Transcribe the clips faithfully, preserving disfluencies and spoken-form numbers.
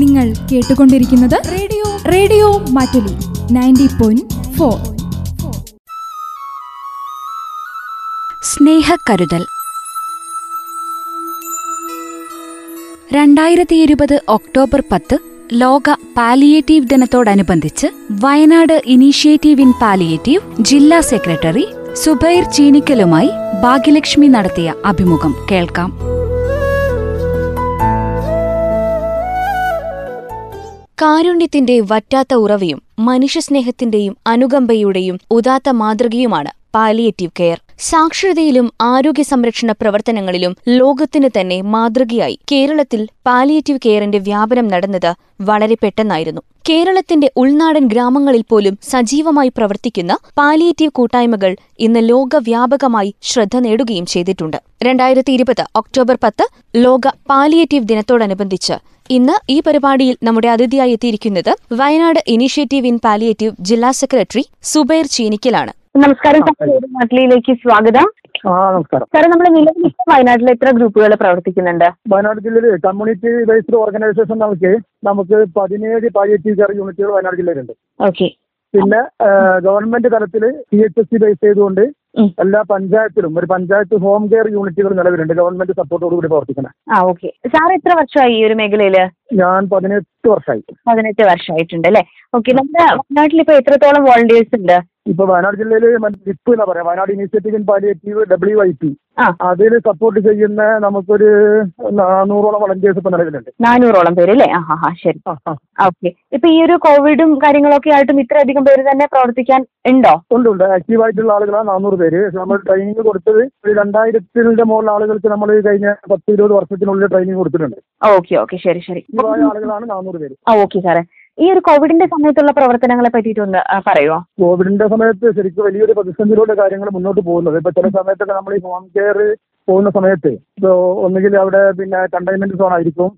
നിങ്ങൾ കേട്ടുകൊണ്ടിരിക്കുന്നത് radio radio Mattoli ninety point four. സ്നേഹക്കരുതൽ. രണ്ടായിരത്തി ഇരുപത് ഒക്ടോബർ പത്ത് ലോക പാലിയേറ്റീവ് ദിനത്തോടനുബന്ധിച്ച് വയനാട് ഇനീഷ്യേറ്റീവ് ഇൻ പാലിയേറ്റീവ് ജില്ലാ സെക്രട്ടറി സുബൈർ ചീനിക്കലുമായി ഭാഗ്യലക്ഷ്മി നടത്തിയ അഭിമുഖം കേൾക്കാം. കാരുണ്യത്തിന്റെ വറ്റാത്ത ഉറവയും മനുഷ്യസ്നേഹത്തിന്റെയും അനുകമ്പയുടെയും ഉദാത്ത മാതൃകയുമാണ് പാലിയേറ്റീവ് കെയർ. സാക്ഷരതയിലും ആരോഗ്യ സംരക്ഷണ പ്രവർത്തനങ്ങളിലും ലോകത്തിന് തന്നെ മാതൃകയായി കേരളത്തിൽ പാലിയേറ്റീവ് കെയറിന്റെ വ്യാപനം നടന്നത് വളരെ പെട്ടെന്നായിരുന്നു. കേരളത്തിന്റെ ഉൾനാടൻ ഗ്രാമങ്ങളിൽ പോലും സജീവമായി പ്രവർത്തിക്കുന്ന പാലിയേറ്റീവ് കൂട്ടായ്മകൾ ഇന്ന് ലോകവ്യാപകമായി ശ്രദ്ധ നേടുകയും ചെയ്തിട്ടുണ്ട്. രണ്ടായിരത്തി ഇരുപത് ഒക്ടോബർ പത്ത് ലോക പാലിയേറ്റീവ് ദിനത്തോടനുബന്ധിച്ച് ഇന്ന് ഈ പരിപാടിയിൽ നമ്മുടെ അതിഥിയായി എത്തിയിരിക്കുന്നത് വയനാട് ഇനീഷ്യേറ്റീവ് ഇൻ പാലിയേറ്റീവ് ജില്ലാ സെക്രട്ടറി സുബൈർ ചേനിക്കലാണ്. നമസ്കാരം, നാട്ടിലേക്ക് സ്വാഗതം. സാറേ, നമ്മുടെ നിലവിൽ വയനാട്ടിൽ എത്ര ഗ്രൂപ്പുകൾ പ്രവർത്തിക്കുന്നുണ്ട്? വയനാട് ജില്ലയിൽ കമ്മ്യൂണിറ്റി ബേസ്ഡ് ഓർഗനൈസേഷൻ നമുക്ക് നമുക്ക് പതിനേഴ് പാലിയേറ്റീവ് കെയർ യൂണിറ്റുകൾ വയനാട് ജില്ലയിലുണ്ട്. ഓക്കെ. പിന്നെ ഗവൺമെന്റ് തലത്തിൽ P H S C base ചെയ്തുകൊണ്ട് എല്ലാ പഞ്ചായത്തിലും ഒരു പഞ്ചായത്ത് ഹോം കെയർ യൂണിറ്റുകൾ നിലവിലുണ്ട്, ഗവൺമെന്റ് സപ്പോർട്ടോട് കൂടി പ്രവർത്തിക്കുന്നത്. ആ, ഓക്കെ. സാർ എത്ര വർഷമായി ഈ ഒരു മേഖലയില്? ഞാൻ പതിനെട്ട് വർഷമായി. പതിനെട്ട് വർഷമായിട്ടുണ്ട് അല്ലേ. ഓക്കെ. നമ്മുടെ വയനാട്ടിൽ ഇപ്പൊ എത്രത്തോളം വോളണ്ടിയേഴ്സ് ഉണ്ട്? ഇപ്പൊ വയനാട് ജില്ലയിൽ വിപ്പ് എന്നാ പറയാം, Wayanad initiative in palliative W I P, അതിൽ സപ്പോർട്ട് ചെയ്യുന്ന നമുക്കൊരു നാനൂറോളം വളണ്ടിയേഴ്സ് ഇപ്പൊ നിലവിലുണ്ട്. നാനൂറോളം പേര് അല്ലേ? ആ ഹാ, ശരി. ഓക്കെ. ഇപ്പൊ ഈ ഒരു കോവിഡും കാര്യങ്ങളൊക്കെ ആയിട്ടും ഇത്രയധികം പേര് തന്നെ പ്രവർത്തിക്കാൻ ഉണ്ടോ? ഉണ്ട് ഉണ്ട് ആക്റ്റീവായിട്ടുള്ള ആളുകളാണ് നാനൂറ് പേര്. നമ്മൾ ട്രെയിനിങ് കൊടുത്തത് ഒരു രണ്ടായിരത്തിന്റെ മുകളിൽ ആളുകൾക്ക് നമ്മൾ കഴിഞ്ഞ പത്ത് ഇരുപത് വർഷത്തിനുള്ളിൽ ട്രെയിനിങ് കൊടുത്തിട്ടുണ്ട്. ഓക്കെ ഓക്കെ, ശരി ശരി. ആളുകളാണ് നാനൂറ് പേര്. ഓക്കെ സാറേ, ഈ ഒരു കോവിഡിന്റെ സമയത്തുള്ള പ്രവർത്തനങ്ങളെ പറ്റിയിട്ടൊന്ന് പറയുമോ? കോവിഡിന്റെ സമയത്ത് ശരിക്കും വലിയൊരു പ്രതിസന്ധിയിലൂടെ കാര്യങ്ങൾ മുന്നോട്ട് പോകുന്നത്. ഇപ്പൊ ചില സമയത്തൊക്കെ നമ്മൾ ഈ ഹോം കെയർ പോകുന്ന സമയത്ത് ഇപ്പൊ ഒന്നുകിൽ അവിടെ പിന്നെ കണ്ടെയ്ൻമെന്റ് സോൺ ആയിരിക്കും.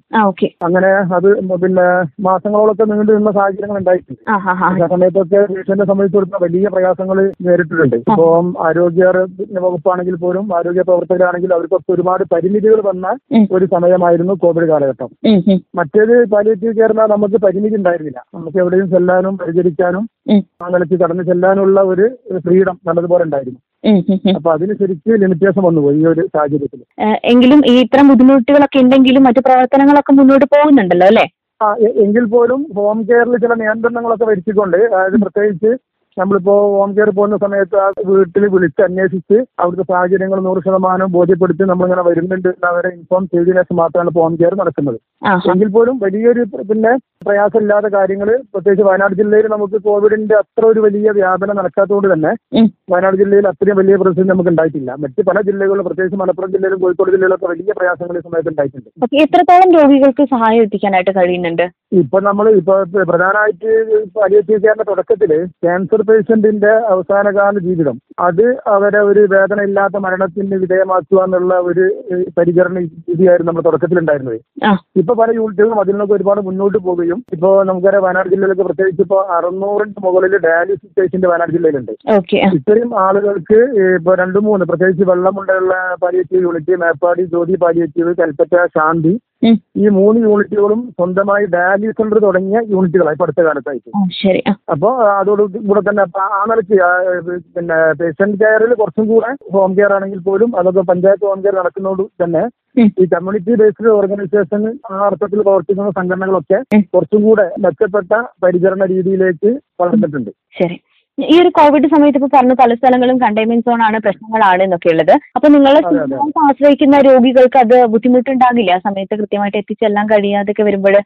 അങ്ങനെ അത് പിന്നെ മാസങ്ങളോളൊക്കെ നീണ്ടു നിന്ന സാഹചര്യങ്ങൾ ഉണ്ടായിട്ടുണ്ട്. ആ സമയത്തൊക്കെ പേഷ്യന്റിനെ സംബന്ധിച്ചിടത്തോളം വലിയ പ്രയാസങ്ങൾ നേരിട്ടിട്ടുണ്ട്. ഇപ്പൊ ആരോഗ്യ വകുപ്പാണെങ്കിൽ പോലും ആരോഗ്യ പ്രവർത്തകരാണെങ്കിൽ അവർക്കൊക്കെ ഒരുപാട് പരിമിതികൾ വന്ന ഒരു സമയമായിരുന്നു കോവിഡ് കാലഘട്ടം. മറ്റേത് പാലിയേറ്റീവ് കെയറിന് നമുക്ക് പരിമിതി ഉണ്ടായിരുന്നില്ല. നമുക്ക് എവിടെയും ചെല്ലാനും പരിചരിക്കാനും ആ നിലയ്ക്ക് കടന്നു ചെല്ലാനുള്ള ഒരു ഫ്രീഡം നല്ലതുപോലെ ഉണ്ടായിരുന്നു. അപ്പൊ അതിന് ശരിക്കും ലിമിറ്റേഷൻ വന്നുപോയി ഈ ഒരു സാഹചര്യത്തിൽ. എങ്കിലും ഈ ഇത്തരം ബുദ്ധിമുട്ടുകളൊക്കെ ഉണ്ടെങ്കിലും മറ്റു പ്രവർത്തനങ്ങളൊക്കെ മുന്നോട്ട് പോകുന്നുണ്ടല്ലോ അല്ലേ? ആ, എങ്കിൽ പോലും ഹോം കെയറിൽ ചില നിയന്ത്രണങ്ങളൊക്കെ വരുത്തിക്കൊണ്ട്, അതായത് പ്രത്യേകിച്ച് നമ്മളിപ്പോ ഹോം കെയർ പോകുന്ന സമയത്ത് ആ വീട്ടിൽ വിളിച്ച് അന്വേഷിച്ച് അവിടുത്തെ സാഹചര്യങ്ങൾ നൂറ് ശതമാനം ബോധ്യപ്പെടുത്തി നമ്മളിങ്ങനെ വരുന്നുണ്ട് അവരെ ഇൻഫോം ചെയ്തതിനു ശേഷം മാത്രമാണ് ഇപ്പോൾ ഹോം കെയർ നടക്കുന്നത്. എങ്കിൽ പോലും വലിയൊരു പിന്നെ പ്രയാസമില്ലാത്ത കാര്യങ്ങൾ, പ്രത്യേകിച്ച് വയനാട് ജില്ലയിൽ നമുക്ക് കോവിഡിന്റെ അത്ര ഒരു വലിയ വ്യാപനം നടക്കാത്തതുകൊണ്ട് തന്നെ വയനാട് ജില്ലയിൽ അത്രയും വലിയ പ്രതിസന്ധി നമുക്ക് ഉണ്ടായിട്ടില്ല. മറ്റ് പല ജില്ലകളിലും, പ്രത്യേകിച്ച് മലപ്പുറം ജില്ലയിലും കോഴിക്കോട് ജില്ലയിലൊക്കെ വലിയ പ്രയാസങ്ങൾ ഈ സമയത്ത് ഉണ്ടായിട്ടുണ്ട്. എത്രത്തോളം രോഗികൾക്ക് സഹായം എത്തിക്കാനായിട്ട് കഴിയുന്നുണ്ട്? ഇപ്പൊ നമ്മൾ ഇപ്പൊ പ്രധാനമായിട്ട് പാലിയേറ്റീവ് കെയറിന്റെ തുടക്കത്തില് ക്യാൻസർ പേഷ്യന്റിന്റെ അവസാനകാല ജീവിതം അത് അവരെ ഒരു വേദന ഇല്ലാത്ത മരണത്തിന് വിധേയമാക്കുക എന്നുള്ള ഒരു പരിചരണ രീതിയായിരുന്നു നമ്മുടെ തുടക്കത്തിലുണ്ടായിരുന്നത്. ഇപ്പൊ പല യൂണിറ്റുകളും അതിൽ നിന്നൊക്കെ ഒരുപാട് മുന്നോട്ട് പോകുകയും ഇപ്പൊ നമുക്ക് വയനാട് ജില്ലയിലൊക്കെ പ്രത്യേകിച്ച് ഇപ്പൊ അറുന്നൂറിന്റെ മുകളിൽ ഡയാലിസിസ് പേഷ്യന്റ് വയനാട് ജില്ലയിലുണ്ട്. ഇത്രയും ആളുകൾക്ക് ഇപ്പൊ രണ്ടു മൂന്ന്, പ്രത്യേകിച്ച് വെള്ളമുണ്ടുള്ള palliative unit, Meppadi Jyothi palliative, Kalpetta Shanthi, ഈ മൂന്ന് യൂണിറ്റുകളും സ്വന്തമായി ഡയാലിസിസ് സെന്റർ തുടങ്ങിയ യൂണിറ്റുകളായി ഇപ്പൊ അടുത്ത കാലത്തായിട്ട്. അപ്പൊ അതോടുകൂടെ തന്നെ ആ നിലയ്ക്ക് പിന്നെ പേഷ്യന്റ് കെയറിൽ കുറച്ചും കൂടെ ഹോം കെയർ ആണെങ്കിൽ പോലും അതൊക്കെ പഞ്ചായത്ത് ഹോം കെയർ നടക്കുന്നതോട് തന്നെ ഈ കമ്മ്യൂണിറ്റി ബേസ്ഡ് ഓർഗനൈസേഷൻ ആ അർത്ഥത്തിൽ പ്രവർത്തിക്കുന്ന സംഘടനകളൊക്കെ കുറച്ചും കൂടെ മെച്ചപ്പെട്ട പരിചരണ രീതിയിലേക്ക് വളർന്നിട്ടുണ്ട്. ശരി. ഈ ഒരു കോവിഡ് സമയത്ത് ഇപ്പൊ പറഞ്ഞ പല സ്ഥലങ്ങളും കണ്ടെയ്ൻമെന്റ് സോൺ ആണ്, പ്രശ്നങ്ങളാണ് എന്നൊക്കെ ഉള്ളത്. അപ്പൊ നിങ്ങളെ ആശ്രയിക്കുന്ന രോഗികൾക്ക് അത് ബുദ്ധിമുട്ടുണ്ടാകില്ല ആ സമയത്ത് കൃത്യമായിട്ട് എത്തിച്ചെല്ലാം കഴിയാതൊക്കെ വരുമ്പോൾ?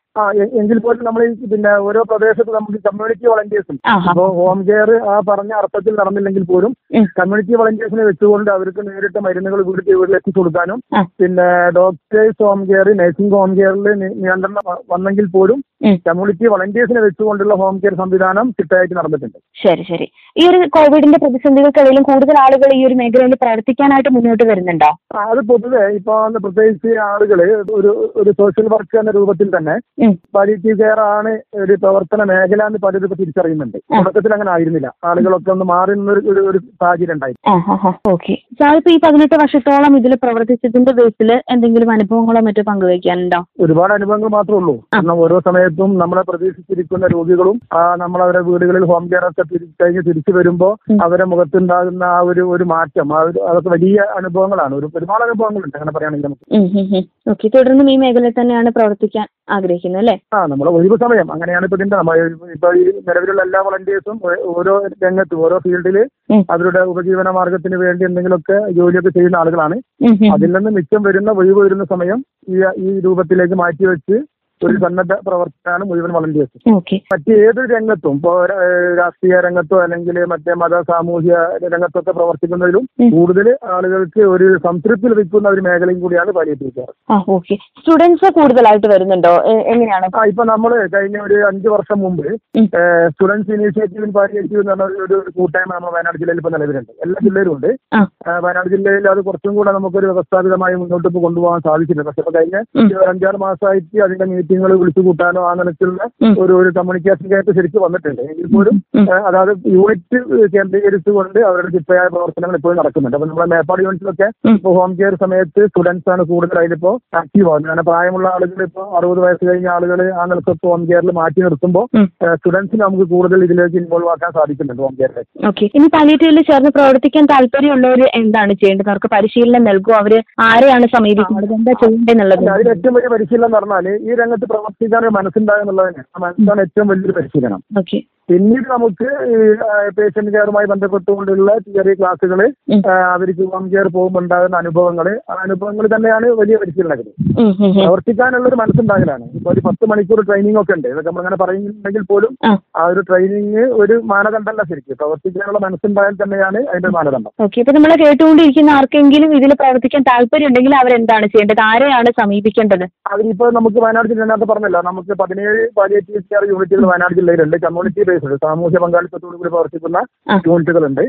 എങ്കിൽ പോലും നമ്മൾ പിന്നെ ഓരോ പ്രദേശത്ത് നമുക്ക് കമ്മ്യൂണിറ്റി വളണ്ടിയേഴ്സും, അപ്പോൾ ഹോം കെയർ ആ പറഞ്ഞ അർത്ഥത്തിൽ നടന്നില്ലെങ്കിൽ പോലും കമ്മ്യൂണിറ്റി വളണ്ടിയേഴ്സിനെ വെച്ചുകൊണ്ട് അവർക്ക് നേരിട്ട് മരുന്നുകൾ വീട്ടിൽ വീട്ടിൽ എത്തിച്ചു കൊടുക്കാനും, പിന്നെ doctors home care, nursing home കെയറിൽ നിയന്ത്രണം വന്നെങ്കിൽ പോലും കമ്മ്യൂണിറ്റി വളണ്ടിയേഴ്സിനെ വെച്ചുകൊണ്ടുള്ള ഹോം കെയർ സംവിധാനം ചിട്ടയായിട്ട് നടന്നിട്ടുണ്ട്. ശരി ശരി. ഈ ഒരു കോവിഡിന്റെ പ്രതിസന്ധികൾക്കിടയിലും കൂടുതൽ ആളുകൾ ഈ ഒരു മേഖലയിൽ പ്രവർത്തിക്കാനായിട്ട് മുന്നോട്ട് വരുന്നുണ്ടോ? അത് പൊതുവെ ഇപ്പൊ പ്രത്യേകിച്ച് ആളുകള് ഒരു ഒരു സോഷ്യൽ വർക്ക് എന്ന രൂപത്തിൽ തന്നെ പാലിയേറ്റീവ് കെയർ ആണ് ഒരു പ്രവർത്തന മേഖല എന്ന് പലരും ഇപ്പൊ തിരിച്ചറിയുന്നുണ്ട്. തുടക്കത്തിൽ അങ്ങനെ ആയിരുന്നില്ല. ആളുകളൊക്കെ ഒന്ന് മാറി നിന്നൊരു ഒരു സാഹചര്യം ഉണ്ടായിരുന്നു. ഓക്കെ. സാറിപ്പോ ഈ പതിനെട്ട് വർഷത്തോളം ഇതിൽ പ്രവർത്തിച്ചതിന്റെ ബേസിൽ എന്തെങ്കിലും അനുഭവങ്ങളോ മറ്റോ പങ്കുവയ്ക്കാനുണ്ടോ? ഒരുപാട് അനുഭവങ്ങൾ മാത്രമേ ഉള്ളൂ. കാരണം ഓരോ സമയത്ത് സമയത്തും നമ്മളെ പ്രതീക്ഷിച്ചിരിക്കുന്ന രോഗികളും നമ്മളവരെ വീടുകളിൽ ഹോം കെയർ ഒക്കെ കഴിഞ്ഞ് തിരിച്ചു വരുമ്പോൾ അവരെ മുഖത്തുണ്ടാകുന്ന ആ ഒരു ഒരു മാറ്റം, അതൊക്കെ വലിയ അനുഭവങ്ങളാണ്. ഒരു ഒരുപാട് അനുഭവങ്ങളുണ്ട് അങ്ങനെ പറയുകയാണെങ്കിൽ നമുക്ക്. തുടർന്നും ഈ മേഖലയിൽ തന്നെയാണ് പ്രവർത്തിക്കാൻ ആഗ്രഹിക്കുന്നത് അല്ലേ? ആ, നമ്മൾ ഒഴിവ് സമയം അങ്ങനെയാണ് ഇപ്പൊ ഇതിന്റെ ഇപ്പൊ ഈ നിലവിലുള്ള എല്ലാ വളണ്ടിയേഴ്സും ഓരോ രംഗത്ത് ഓരോ ഫീൽഡില് അവരുടെ ഉപജീവന മാർഗത്തിന് വേണ്ടി എന്തെങ്കിലുമൊക്കെ ജോലിയൊക്കെ ചെയ്യുന്ന ആളുകളാണ്. അതിൽ നിന്ന് മിച്ചം വരുന്ന ഒഴിവ് വരുന്ന സമയം ഈ ഈ രൂപത്തിലേക്ക് മാറ്റിവെച്ച് ഒരു സന്നദ്ധ പ്രവർത്തനമാണ് മുഴുവൻ വളണ്ടിയേഴ്സ്. മറ്റേതൊരു രംഗത്തും ഇപ്പോ രാഷ്ട്രീയ രംഗത്തോ അല്ലെങ്കിൽ മറ്റേ മത സാമൂഹിക രംഗത്തൊക്കെ പ്രവർത്തിക്കുന്നതിലും കൂടുതൽ ആളുകൾക്ക് ഒരു സംതൃപ്തി ലഭിക്കുന്ന ഒരു മേഖലയും കൂടിയാണ് പാലിയേറ്റീവ് കെയർ. സ്റ്റുഡൻസ് കൂടുതലായിട്ട് വരുന്നുണ്ടോ? എങ്ങനെയാണ്? ആ, ഇപ്പൊ നമ്മള് കഴിഞ്ഞ ഒരു അഞ്ചു വർഷം മുമ്പ് സ്റ്റുഡൻസ് ഇനീഷ്യേറ്റീവ് ഇൻ പാലിയേറ്റീവ് എന്ന് പറഞ്ഞ ഒരു കൂട്ടായ്മ നമ്മൾ വയനാട് ജില്ലയിൽ ഇപ്പൊ നിലവിലുണ്ട്. എല്ലാ ജില്ലയിലും ഉണ്ട്. വയനാട് ജില്ലയിൽ അത് കുറച്ചും കൂടെ നമുക്കൊരു വ്യവസ്ഥാപിതമായി മുന്നോട്ട് ഇപ്പൊ കൊണ്ടുപോകാൻ സാധിച്ചിട്ടുണ്ട്. പക്ഷെ കഴിഞ്ഞ അഞ്ചാറ് മാസമായിട്ട് അതിന്റെ മീറ്റിങ്ങുകൾ വിളിച്ചു കൂട്ടാനോ ആ നിലയ്ക്കുള്ള ഒരു ഒരു കമ്മ്യൂണിക്കേഷൻ ആയിട്ട് ശരിക്കും വന്നിട്ടുണ്ട്. എങ്കിൽ പോലും അതായത് യൂണിറ്റ് കേന്ദ്രീകരിച്ചുകൊണ്ട് അവരുടെ ചിട്ടയായ പ്രവർത്തനങ്ങൾ ഇപ്പോഴും നടക്കുന്നുണ്ട്. അപ്പൊ നമ്മുടെ മേപ്പാടി യൂണിറ്റിലൊക്കെ ഇപ്പോൾ ഹോം കെയർ സമയത്ത് സ്റ്റുഡൻസ് ആണ് കൂടുതൽ അതിലിപ്പോ ആക്റ്റീവ് ആവുന്നത്. കാരണം പ്രായമുള്ള ആളുകൾ ഇപ്പൊ അറുപത് വയസ്സ് കഴിഞ്ഞ ആളുകൾ ആ നിലയ്ക്ക് ഹോം കെയറിൽ മാറ്റി നിർത്തുമ്പോൾ സ്റ്റുഡൻസിന് നമുക്ക് കൂടുതൽ ഇതിലേക്ക് ഇൻവോൾവ് ആക്കാൻ സാധിക്കുന്നുണ്ട് ഹോം കെയറിലേക്ക്. ഇനി പാലിയേറ്റീവിൽ ചേർന്ന് പ്രവർത്തിക്കാൻ താല്പര്യമുള്ളവർ എന്താണ് ചെയ്യേണ്ടത്? അവർക്ക് പരിശീലനം നൽകും? അവര് ആരെയാണ് സമീപിക്കുന്നത്? എന്താ ചെയ്യേണ്ടത്? അതിൽ ഏറ്റവും വലിയ പരിശീലനം എന്ന് പറഞ്ഞാല് ഈ രംഗത്ത് പ്രവർത്തിക്കാൻ ഒരു മനസ്സുണ്ടാകുന്നുള്ളതിന് ആ മനസ്സാണ് ഏറ്റവും വലിയൊരു പരിശീലനം. പിന്നീട് നമുക്ക് പേഷ്യന്റ് കെയറുമായി ബന്ധപ്പെട്ടുകൊണ്ടുള്ള തിയറി ക്ലാസ്സുകൾ, അവർക്ക് ഹോം കെയർ പോകുമ്പോൾ ഉണ്ടാകുന്ന അനുഭവങ്ങൾ, ആ അനുഭവങ്ങൾ തന്നെയാണ് വലിയ പരിശീലനങ്ങൾ. പ്രവർത്തിക്കാനുള്ളൊരു മനസ്സുണ്ടാകലാണ്. ഇപ്പൊ ഒരു പത്ത് മണിക്കൂർ ട്രെയിനിങ് ഒക്കെ ഉണ്ട്. ഇതൊക്കെ നമ്മളങ്ങനെ പറയുന്നുണ്ടെങ്കിൽ പോലും ആ ഒരു ട്രെയിനിങ് ഒരു മാനദണ്ഡമല്ല ശരിക്കും. പ്രവർത്തിക്കാനുള്ള മനസ്സുണ്ടായാൽ തന്നെയാണ് അതിന്റെ മാനദണ്ഡം. ഓക്കെ, ഇപ്പൊ നമ്മളെ കേട്ടുകൊണ്ടിരിക്കുന്ന ആർക്കെങ്കിലും ഇതിൽ പ്രവർത്തിക്കാൻ താല്പര്യം ഉണ്ടെങ്കിൽ അവരെന്താണ് ചെയ്യേണ്ടത്? ആരെയാണ് സമീപിക്കേണ്ടത്? അവരിപ്പോ നമുക്ക് വയനാട് ജില്ലയിനകത്ത് പറഞ്ഞല്ലോ, നമുക്ക് പതിനേഴ് പാലിയേറ്റീവ് കെയർ യൂണിറ്റുകൾ വയനാട് ജില്ലയിലുണ്ട്. കമ്മ്യൂണിറ്റി സാമൂഹ്യ പങ്കാളിത്തത്തോടു കൂടി പ്രവർത്തിക്കുന്ന യൂണിറ്റുകളുണ്ട്.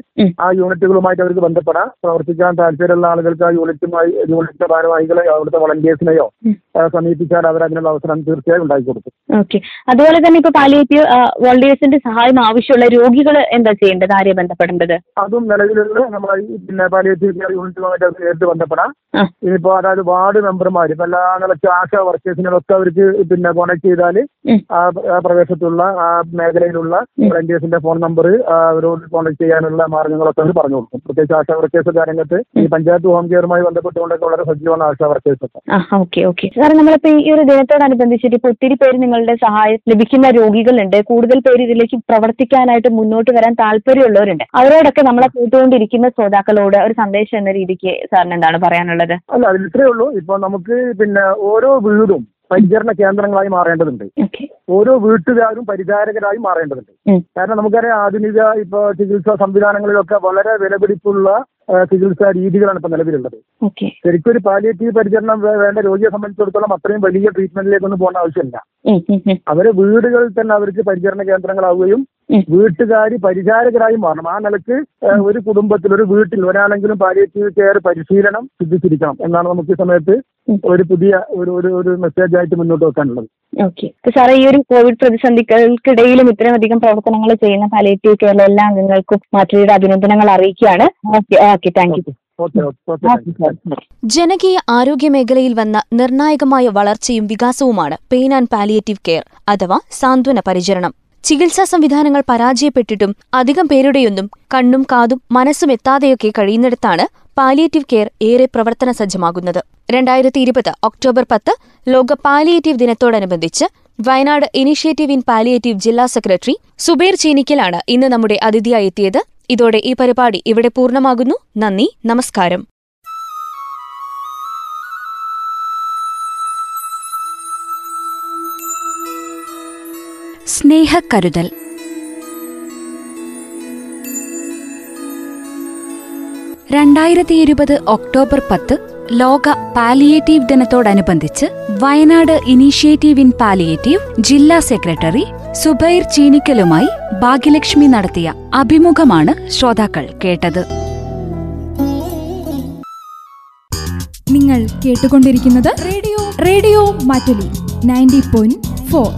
ആ യൂണിറ്റുകളുമായിട്ട് അവർക്ക് ബന്ധപ്പെടാം. പ്രവർത്തിക്കാൻ താല്പര്യമുള്ള ആളുകൾക്ക് ആ യൂണിറ്റുമായി യൂണിറ്റിന്റെ ഭാരവാഹികളെയോ അവിടുത്തെ വളണ്ടിയേഴ്സിനെയോ സമീപിച്ചാൽ അവർ അതിനുള്ള അവസരം തീർച്ചയായും ഉണ്ടാക്കി കൊടുക്കും. ഓക്കെ, അതുപോലെ തന്നെ ഇപ്പൊ പാലിയേറ്റീവ് വളണ്ടിയേഴ്സിന്റെ സഹായം ആവശ്യമുള്ള രോഗികൾ എന്താ ചെയ്യേണ്ടത്? ആരെ ബന്ധപ്പെടേണ്ടത്? അതും നിലവിലുള്ള നമ്മളെ പിന്നെ പാലിയേറ്റീവ് കെയർ യൂണിറ്റുമായിട്ട് നേരിട്ട് ബന്ധപ്പെടാം. ഇനിയിപ്പോ അതായത് വാർഡ് മെമ്പർമാർ, ഇപ്പൊ എല്ലാ നിലയ്ക്ക് ആശാ വർക്കേഴ്സിനൊക്കെ അവർക്ക് പിന്നെ കോണക്ട് ചെയ്താൽ ആ പ്രദേശത്തുള്ള ആ മേഖലയിലുള്ള വളണ്ടിയേഴ്സിന്റെ ഫോൺ നമ്പർ അവരോട് കോൺടാക്ട് ചെയ്യാനുള്ള മാർഗങ്ങളൊക്കെ അവർ പറഞ്ഞു കൊടുക്കും. പ്രത്യേകിച്ച് ആശാ വർക്കേഴ്സൊക്കെ രംഗത്ത് ഈ പഞ്ചായത്ത് ഹോം കെയറുമായി ബന്ധപ്പെട്ടുകൊണ്ടൊക്കെ വളരെ സജീവമാണ് ആശാ വർക്കേഴ്സൊക്കെ. ഓക്കെ ഓക്കെ സാർ, നമ്മളിപ്പോ ഈ ഒരു ദിനത്തോടനുബന്ധിച്ചിട്ട് ഇപ്പോൾ ഒത്തിരി പേര് നിങ്ങളുടെ സഹായം ലഭിക്കുന്ന രോഗികളുണ്ട്. കൂടുതൽ പേര് ഇതിലേക്ക് പ്രവർത്തിക്കാനായിട്ട് മുന്നോട്ട് വരാൻ താല്പര്യമുള്ളവരുണ്ട്. അവരോടൊക്കെ നമ്മളെ കേട്ടുകൊണ്ടിരിക്കുന്ന ശ്രോതാക്കളോട് ഒരു സന്ദേശം എന്ന രീതിക്ക് സാറിന് എന്താണ് പറയാനുള്ളത്? അല്ല, അതിൽ ഇത്രയേ ഉള്ളൂ. ഇപ്പൊ നമുക്ക് പിന്നെ ഓരോ വീടും പരിചരണ കേന്ദ്രങ്ങളായി മാറേണ്ടതുണ്ട്. ഓരോ വീട്ടുകാരും പരിചാരകരായി മാറേണ്ടതുണ്ട്. കാരണം നമുക്കറിയാം ആധുനിക ഇപ്പൊ ചികിത്സാ സംവിധാനങ്ങളിലൊക്കെ വളരെ വിലപിടിപ്പുള്ള ചികിത്സാ രീതികളാണ് ഇപ്പൊ നിലവിലുള്ളത്. ശരിക്കും ഒരു പാലിയേറ്റീവ് പരിചരണം വേണ്ട രോഗിയെ സംബന്ധിച്ചിടത്തോളം അത്രയും വലിയ ട്രീറ്റ്മെന്റിലേക്കൊന്നും പോകേണ്ട ആവശ്യമില്ല. അവരെ വീടുകളിൽ തന്നെ അവർക്ക് പരിചരണ കേന്ദ്രങ്ങളാവുകയും വീട്ടുകാർ പരിചാരകരായി മാറണം. ആ നിലയ്ക്ക് ഒരു കുടുംബത്തിൽ ഒരു വീട്ടിൽ ഒരാളെങ്കിലും പാലിയേറ്റീവ് കെയർ പരിശീലനം സിദ്ധിച്ചിരിക്കണം എന്നാണ് നമുക്ക് ഈ സമയത്ത് ഒരു പുതിയ ഒരു ഒരു മെസ്സേജ് ആയിട്ട് മുന്നോട്ട് വെക്കാനുള്ളത്. ഓക്കെ സാറേ, ഈ ഒരു കോവിഡ് പ്രതിസന്ധികൾക്കിടയിലും ഇത്രയധികം പ്രവർത്തനങ്ങൾ ചെയ്യുന്ന പാലിയേറ്റീവ് കെയറിലെ എല്ലാ അംഗങ്ങൾക്കും മാറ്റൊരു അഭിനന്ദനങ്ങൾ അറിയിക്കുകയാണ്. Okay, thank you. ജനകീയ ആരോഗ്യ മേഖലയിൽ വന്ന നിർണായകമായ വളർച്ചയും വികാസവുമാണ് പെയിൻ ആൻഡ് പാലിയേറ്റീവ് കെയർ അഥവാ സാന്ത്വന പരിചരണം. ചികിത്സാ സംവിധാനങ്ങൾ പരാജയപ്പെട്ടിട്ടും അധികം പേരുടെയൊന്നും കണ്ണും കാതും മനസ്സും എത്താതെയൊക്കെ കഴിയുന്നിടത്താണ് പാലിയേറ്റീവ് കെയർ ഏറെ പ്രവർത്തന സജ്ജമാകുന്നത്. രണ്ടായിരത്തി ഇരുപത് ഒക്ടോബർ പത്ത് ലോക പാലിയേറ്റീവ് ദിനത്തോടനുബന്ധിച്ച് വയനാട് ഇനിഷ്യേറ്റീവ് ഇൻ പാലിയേറ്റീവ് ജില്ലാ സെക്രട്ടറി സുബൈർ ചേനിക്കലാണ് ഇന്ന് നമ്മുടെ അതിഥിയായി എത്തിയത്. ഇതോടെ ഈ പരിപാടി ഇവിടെ പൂർണ്ണമാകുന്നു. നന്ദി, നമസ്കാരം. സ്നേഹക്കരുതൽ. രണ്ടായിരത്തി ഇരുപത് ഒക്ടോബർ പത്ത് ലോക പാലിയേറ്റീവ് ദിനത്തോടനുബന്ധിച്ച് വയനാട് ഇനീഷ്യേറ്റീവ് ഇൻ പാലിയേറ്റീവ് ജില്ലാ സെക്രട്ടറി സുബൈർ ചേനിക്കലുമായി ഭാഗ്യലക്ഷ്മി നടത്തിയ അഭിമുഖമാണ് ശ്രോതാക്കൾ കേട്ടത്. നിങ്ങൾ കേട്ടുകൊണ്ടിരിക്കുന്നത് radio radio Mattoli ninety point four.